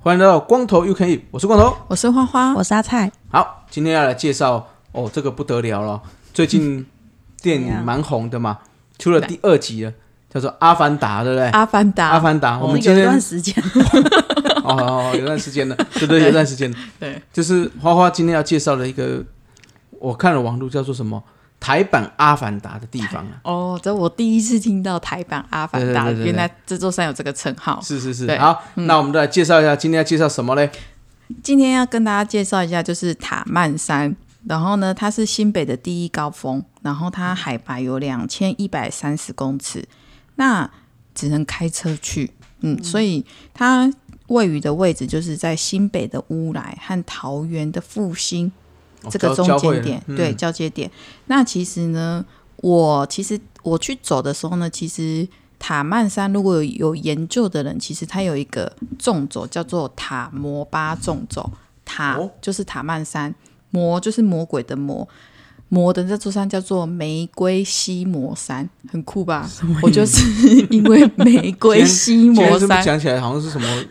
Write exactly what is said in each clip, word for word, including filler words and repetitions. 欢迎来到光头 You Can Eat， 我是光头，我是花花，我是阿菜。好，今天要来介绍哦，这个不得了了，最近电影蛮红的嘛，出了第二集了，叫做《阿凡达》，对不对？阿凡达，阿凡达，哦、我们今天有段时间，哦，有段时间了，对对，有段时间了，对，就是花花今天要介绍的一个，我看了网路叫做什么台版阿凡达的地方、啊、哦，这我第一次听到台版阿凡达，对对对对对，原来这座山有这个称号，是是是。好、嗯，那我们就来介绍一下，今天要介绍什么嘞？今天要跟大家介绍一下，就是塔曼山，然后呢，它是新北的第一高峰，然后它海拔有两千一百三十公尺，那只能开车去，嗯，嗯所以它位于的位置就是在新北的乌来和桃园的复兴。这个中间点、嗯、对交接点。那其实呢我其实我去走的时候呢，其实塔曼山如果 有, 有研究的人，其实他有一个纵走叫做塔摩巴纵走，塔、哦、就是塔曼山，摩就是魔鬼的魔，魔的这座山叫做玫瑰西摩山，很酷吧？我就是因为玫瑰西摩山，今天今天讲起来好像是什么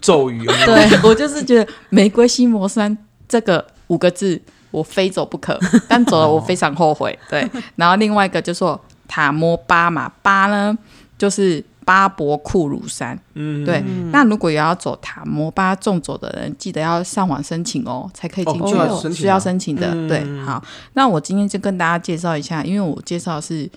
咒语有没有？对，我就是觉得玫瑰西摩山这个五个字我非走不可，但走了我非常后悔对，然后另外一个就是塔摩巴嘛，巴呢就是巴伯库鲁山、嗯、对，那如果也要走塔摩巴纵走的人，记得要上网申请哦，才可以进去、哦哦、需要申请的、嗯、对。好，那我今天就跟大家介绍一下，因为我介绍的是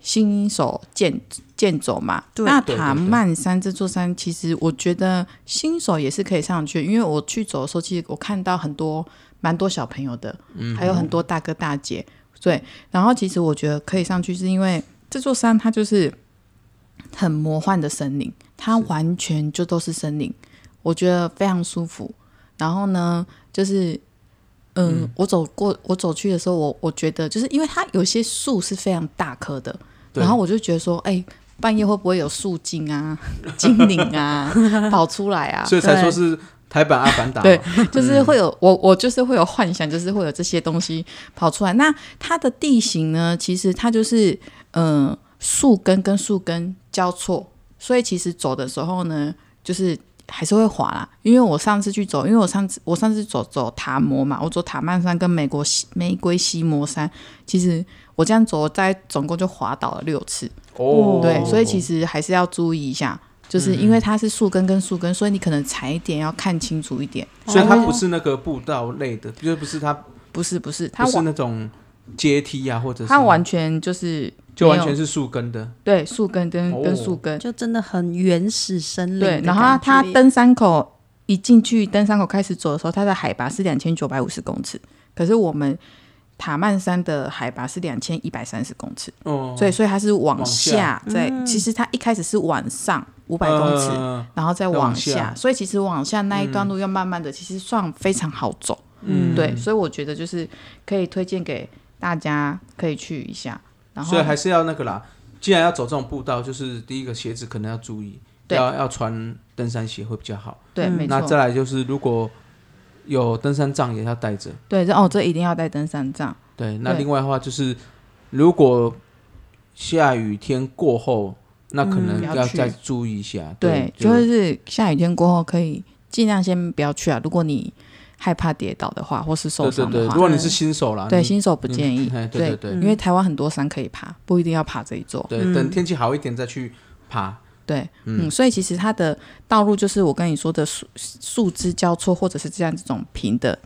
新手健健走嘛，那塔曼山这座山其实我觉得新手也是可以上去，因为我去走的时候其实我看到很多蛮多小朋友的、嗯、还有很多大哥大姐，对，然后其实我觉得可以上去是因为这座山它就是很魔幻的森林，它完全就都是森林，我觉得非常舒服。然后呢就是嗯, 嗯，我走过，我走去的时候，我我觉得就是因为它有些树是非常大棵的，然后我就觉得说，哎、欸，半夜会不会有树精啊、精灵啊跑出来啊？所以才说是台版阿凡达。对，就是会有我我就是会有幻想，就是会有这些东西跑出来。那它的地形呢，其实它就是嗯树根跟树根交错，所以其实走的时候呢，就是。还是会滑啦，因为我上次去走，因为我上次我上次走走塔摩嘛，我走塔曼山跟美国玫瑰西摩山，其实我这样走，在总共就滑倒了六次。哦，对，所以其实还是要注意一下，就是因为它是树根跟树根，所以你可能踩一点要看清楚一点。所以它不是那个步道类的，就是不是它不是不是它不是那种阶梯啊，或者是它完全就是。就完全是树根的，对，树根跟、哦、跟树根，就真的很原始森林的感觉。对，然后它登山口一进去，登山口开始走的时候，它的海拔是两千九百五十公尺，可是我们塔曼山的海拔是两千一百三十公尺、哦、所以所以它是往下，往下在、嗯、其实它一开始是往上五百公尺、呃、然后再往 下, 再往下，所以其实往下那一段路要慢慢的、嗯、其实算非常好走、嗯、对，所以我觉得就是可以推荐给大家可以去一下。然后所以还是要那个啦，既然要走这种步道，就是第一个鞋子可能要注意，要要穿登山鞋会比较好。对，没错。那再来就是如果有登山杖也要带着。对，哦，这一定要带登山杖。对，那另外的话就是，如果下雨天过后，那可能要再注意一下。嗯、对, 对，就是下雨天过后可以尽量先不要去啊，如果你。害怕跌倒的话，或是受伤的话，对对对，如果你是新手啦，对，新手不建议，对对对，因为台湾很多山可以爬，不一定要爬这一座，对，等天气好一点再去爬，对，嗯，嗯，所以其实它的道路就是我跟你说的树树枝交错，或者是这样这种平的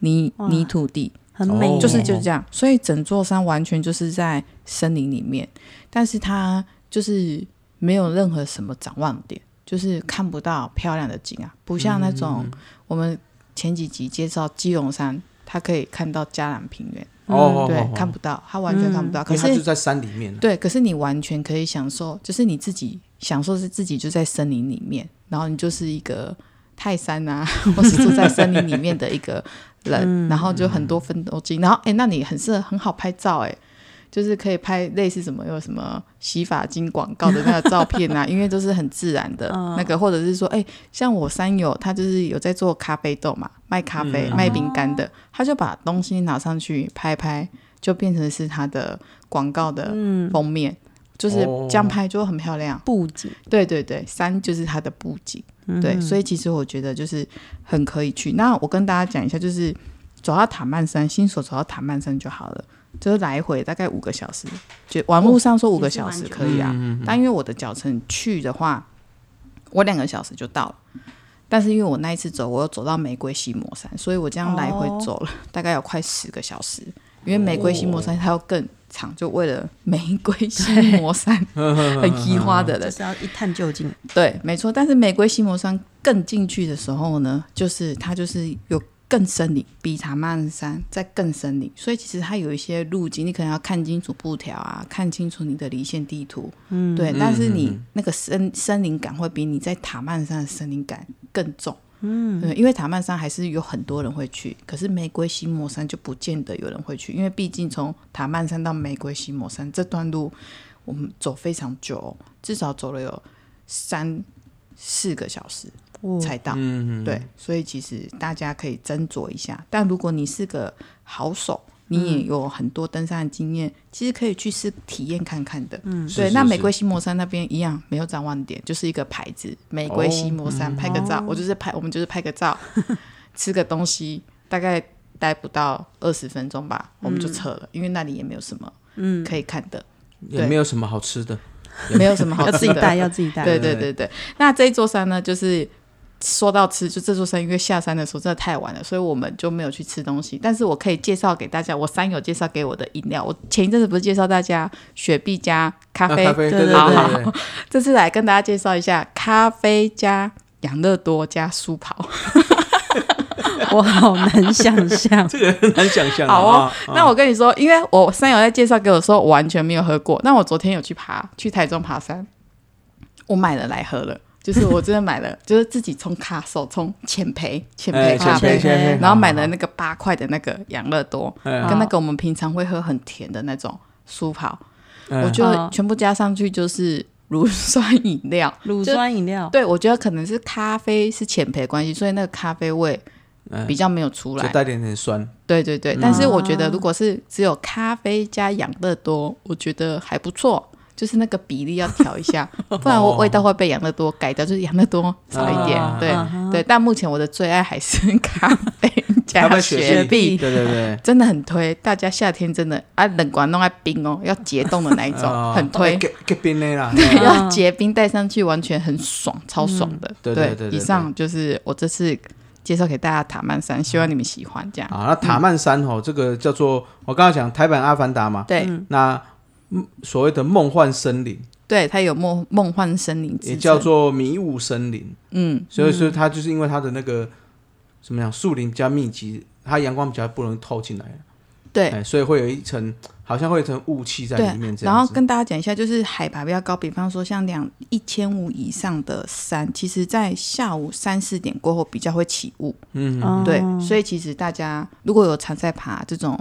泥泥土地，很美，就是就是这样，所以整座山完全就是在森林里面，但是它就是没有任何什么展望点，就是看不到漂亮的景啊，不像那种、嗯、我们。前几集介绍基隆山，它可以看到嘉南平原、嗯、对、哦、看不到，它完全看不到、嗯、可是它就在山里面，对，可是你完全可以享受，就是你自己享受是自己就在森林里面，然后你就是一个泰山啊或是住在森林里面的一个人然后就很多分多金，然后哎、欸，那你很适合很好拍照，哎、欸，就是可以拍类似什么有什么洗发精广告的那个照片啊因为都是很自然的那个或者是说哎、欸，像我山友他就是有在做咖啡豆嘛，卖咖啡、嗯、卖饼干的，他就把东西拿上去拍拍就变成是他的广告的封面、嗯、就是这样拍就很漂亮、哦、布景，对对对，山就是他的布景、嗯、对，所以其实我觉得就是很可以去。那我跟大家讲一下，就是走到塔曼山，新手走到塔曼山就好了，就是来回大概五个小时，就网络上说五个小时可以啊、哦、但因为我的脚程去的话我两个小时就到了，但是因为我那一次走我又走到玫瑰西摩山，所以我这样来回走了、哦、大概有快十个小时，因为玫瑰西摩山它要更长，就为了玫瑰西摩山很奇花的人就是要一探究竟，对没错。但是玫瑰西摩山更进去的时候呢，就是它就是有更森林，比塔曼山再更森林，所以其实它有一些路径你可能要看清楚布条啊，看清楚你的离线地图、嗯、对，但是你那个 森, 森林感会比你在塔曼山的森林感更重，嗯，因为塔曼山还是有很多人会去，可是玫瑰西摩山就不见得有人会去，因为毕竟从塔曼山到玫瑰西摩山这段路我们走非常久、哦、至少走了有三四个小时才到、嗯、对，所以其实大家可以斟酌一下，但如果你是个好手，你也有很多登山的经验、嗯、其实可以去试体验看看的、嗯、对，是是是。那玫瑰西摩山那边一样没有展望点，就是一个牌子玫瑰西摩山、哦、拍个照、嗯、我就是拍我们就是拍个照吃个东西，大概待不到二十分钟吧、嗯、我们就撤了，因为那里也没有什么可以看的、嗯、也没有什么好吃的没有什么好吃的要自己带要自己带对对对 对, 對。那这一座山呢，就是说到吃，就这座山因为下山的时候真的太晚了，所以我们就没有去吃东西，但是我可以介绍给大家我山友介绍给我的饮料。我前一阵子不是介绍大家雪碧加咖啡、啊、咖啡，对对对，好好好，对对对，这次来跟大家介绍一下咖啡加养乐多加舒跑我好难想象这个很难想象、啊、好哦、啊、那我跟你说，因为我山友在介绍给我的时候我完全没有喝过，但我昨天有去爬去台中爬山，我买了来喝了，就是我真的买了就是自己冲卡手冲浅焙浅焙咖啡，然后买了那个八块的那个养乐多、欸、跟那个我们平常会喝很甜的那种舒跑、欸、我觉得全部加上去就是乳酸饮料，乳酸饮料，对，我觉得可能是咖啡是浅焙关系，所以那个咖啡味比较没有出来，就带点点酸，对对对、嗯、但是我觉得如果是只有咖啡加养乐多我觉得还不错，就是那个比例要调一下不然我味道会被养乐多改掉，就是养乐多少一点、啊、对、啊、对。但目前我的最爱还是咖啡加雪碧，对对对，真的很推大家，夏天真的啊，冷管弄在冰哦，要结冻的那一种、啊、很推结、啊、冰的啦，对，要结冰带上去完全很爽，超爽的、嗯、对对 对, 对, 对, 对。以上就是我这次介绍给大家塔曼山，希望你们喜欢这样啊。那塔曼山、哦嗯、这个叫做我刚刚讲台版阿凡达嘛，对、嗯、那所谓的梦幻森林，对，它有梦梦幻森林，也叫做迷雾森林，嗯，所以说它就是因为它的那个怎么讲，树林比较密集，它阳光比较不容易透进来，对、哎、所以会有一层好像会有一层雾气在里面这样子。然后跟大家讲一下，就是海拔比较高，比方说像两一千五以上的山，其实在下午三四点过后比较会起雾，嗯，对、哦、所以其实大家如果有常在爬这种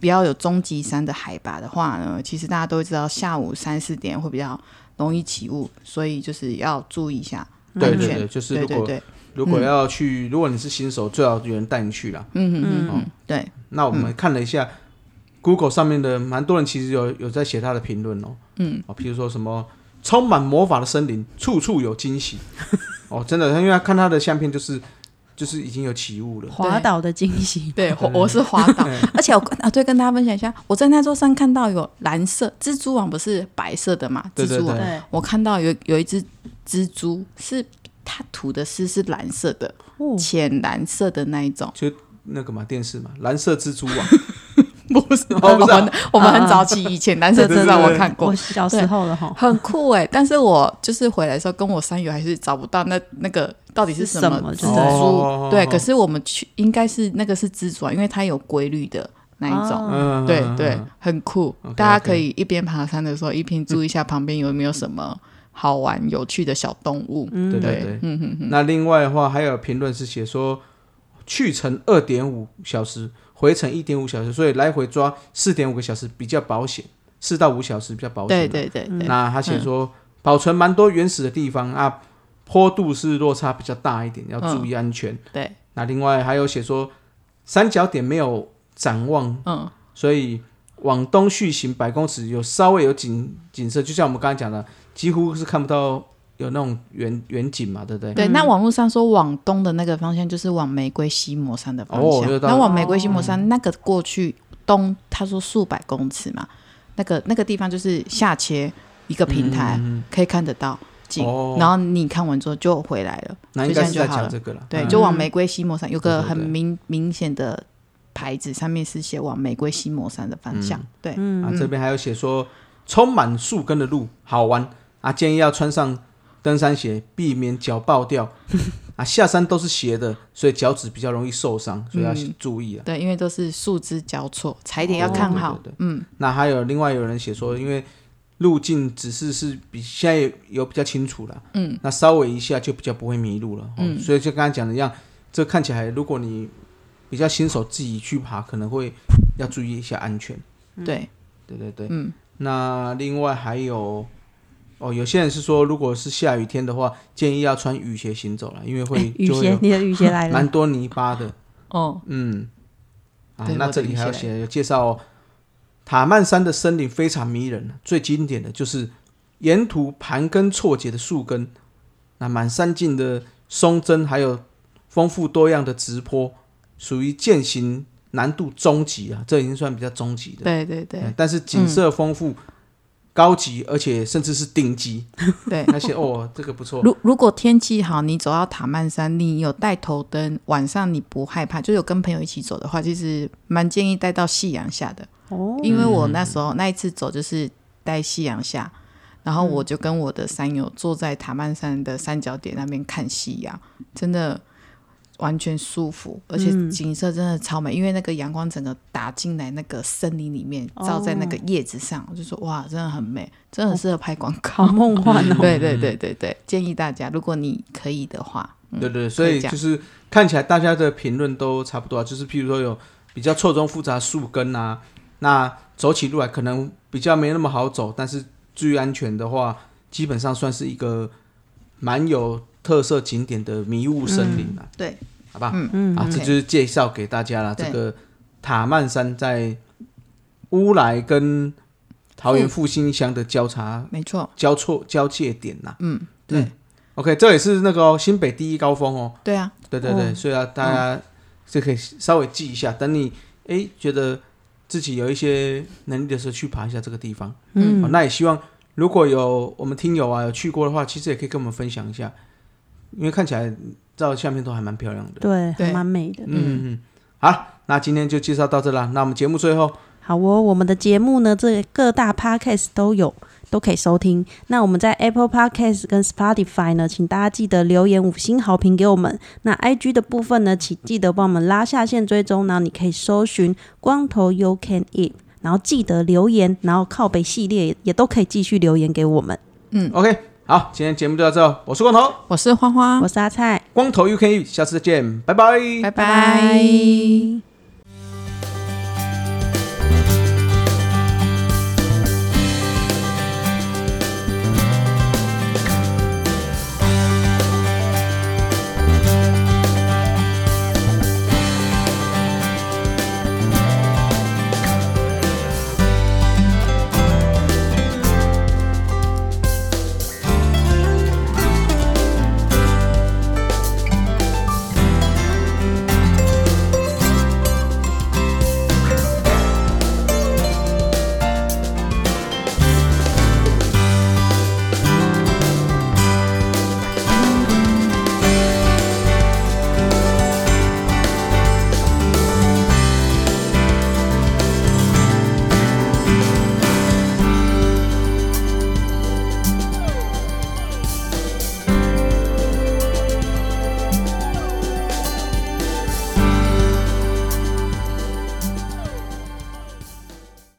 比较有终极山的海拔的话呢，其实大家都知道下午三四点会比较容易起雾，所以就是要注意一下安全。对对对，就是如果对对对，如果要去、嗯、如果你是新手最好有人带你去啦，嗯嗯嗯、哦、对。那我们看了一下、嗯、Google 上面的蛮多人其实有有在写他的评论哦，嗯，哦，譬如说什么充满魔法的森林，处处有惊喜哦，真的，因为他看他的相片就是就是已经有起雾了，滑倒的惊喜， 对, 对，我是滑倒而且我、啊、对，跟大家分享一下，我在那座山看到有蓝色蜘蛛网，不是白色的嘛，蜘蛛网，对对对，我看到 有, 有一只蜘蛛是它吐的丝是蓝色的、哦、浅蓝色的那一种，就那个嘛电视嘛，蓝色蜘蛛网不是、哦、不是、啊、我, 我们很早期以前蓝色蜘蛛网我看过，我小时候了，很酷耶、欸、但是我就是回来的时候跟我山友还是找不到那那个到底是什么蜘蛛、哦、对，可是我们去应该是那个是蜘蛛，因为它有规律的那一种、哦、对对，很酷， okay, okay, 大家可以一边爬山的时候一边注意一下旁边有没有什么好玩有趣的小动物、嗯、对对对、嗯、哼哼。那另外的话还有评论是写说去程 二点五 小时回程 一点五 小时，所以来回抓 四点五 个小时比较保险，四到五小时比较保险、啊、对对 对, 對。那他写说、嗯、保存蛮多原始的地方啊，坡度是落差比较大一点，要注意安全、嗯、对。那另外还有写说三角点没有展望、嗯、所以往东续行百公尺有稍微有 景, 景色，就像我们刚才讲的几乎是看不到有那种 远, 远景嘛，对不对？对，那网络上说往东的那个方向就是往玫瑰西摩山的方向，那、哦、往玫瑰西摩山、哦、那个过去东他说数百公尺嘛，那个那个地方就是下切一个平台、嗯、可以看得到景、哦、然后你看完之后就回来了，那应该是在讲这个了，对、嗯、就往玫瑰西摩山有个很 明, 明显的牌子，上面是写往玫瑰西摩山的方向、嗯、对、嗯啊、这边还有写说充满树根的路好玩啊，建议要穿上登山鞋避免脚爆掉啊，下山都是斜的，所以脚趾比较容易受伤，所以要注意、啊嗯、对，因为都是树枝交错，踩点要看好、哦、对对对嗯。那还有另外有人写说因为路径指示是比现在有比较清楚了，嗯，那稍微一下就比较不会迷路了、哦、嗯，所以就刚才讲的一样，这看起来如果你比较新手自己去爬可能会要注意一下安全、嗯、对对对对嗯。那另外还有哦，有些人是说如果是下雨天的话建议要穿雨鞋行走啦，因为会雨鞋，你的雨鞋来了蛮多泥巴的哦嗯啊。那这里还有写有介绍、哦、塔曼山的森林非常迷人，最经典的就是沿途盘根错节的树根，那满山径的松针，还有丰富多样的直坡，属于健行难度中级啊，这已经算比较中级的，对对对、嗯、但是景色丰富、嗯、高级，而且甚至是顶级，对，而且哦这个不错。如, 如果天气好你走到塔曼山，你有带头灯，晚上你不害怕，就有跟朋友一起走的话，其实蛮建议带到夕阳下的、哦、因为我那时候那一次走就是带夕阳下，然后我就跟我的山友坐在塔曼山的三角点那边看夕阳，真的完全舒服，而且景色真的超美、嗯、因为那个阳光整个打进来那个森林里面、哦、照在那个叶子上，我就说哇真的很美，真的很适合拍广告，好梦幻哦对对对对对，建议大家如果你可以的话、嗯、对 对, 对，所以就是看起来大家的评论都差不多、啊、就是譬如说有比较错综复杂树根啊，那走起路来可能比较没那么好走，但是注意安全的话基本上算是一个蛮有特色景点的迷雾森林、啊嗯、对，好吧，嗯嗯啊，这就是介绍给大家了。这个塔曼山在乌来跟桃园复兴乡的交叉，没错，交错交界点呐、啊。嗯，对。OK， 这也是那个、哦、新北第一高峰哦。对啊，对对对，哦、所以、啊、大家就可以稍微记一下，嗯、等你哎觉得自己有一些能力的时候去爬一下这个地方。嗯，哦、那也希望如果有我们听友啊有去过的话，其实也可以跟我们分享一下，因为看起来。照下面都还蛮漂亮的，对，还蛮美的。嗯嗯，好，那今天就介绍到这啦。那我们节目最后，好哦，我们的节目呢，这各大 podcast 都有，都可以收听。那我们在 Apple Podcast 跟 Spotify 呢，请大家记得留言五星好评给我们。那 I G 的部分呢，请记得帮我们拉下线追踪，然后你可以搜寻光头 You Can Eat， 然后记得留言，然后靠北系列 也, 也都可以继续留言给我们。嗯 ，OK。好，今天节目就到这，我是光头，我是花花，我是阿菜，光头 You Can Eat， 下次再见，拜拜，拜拜。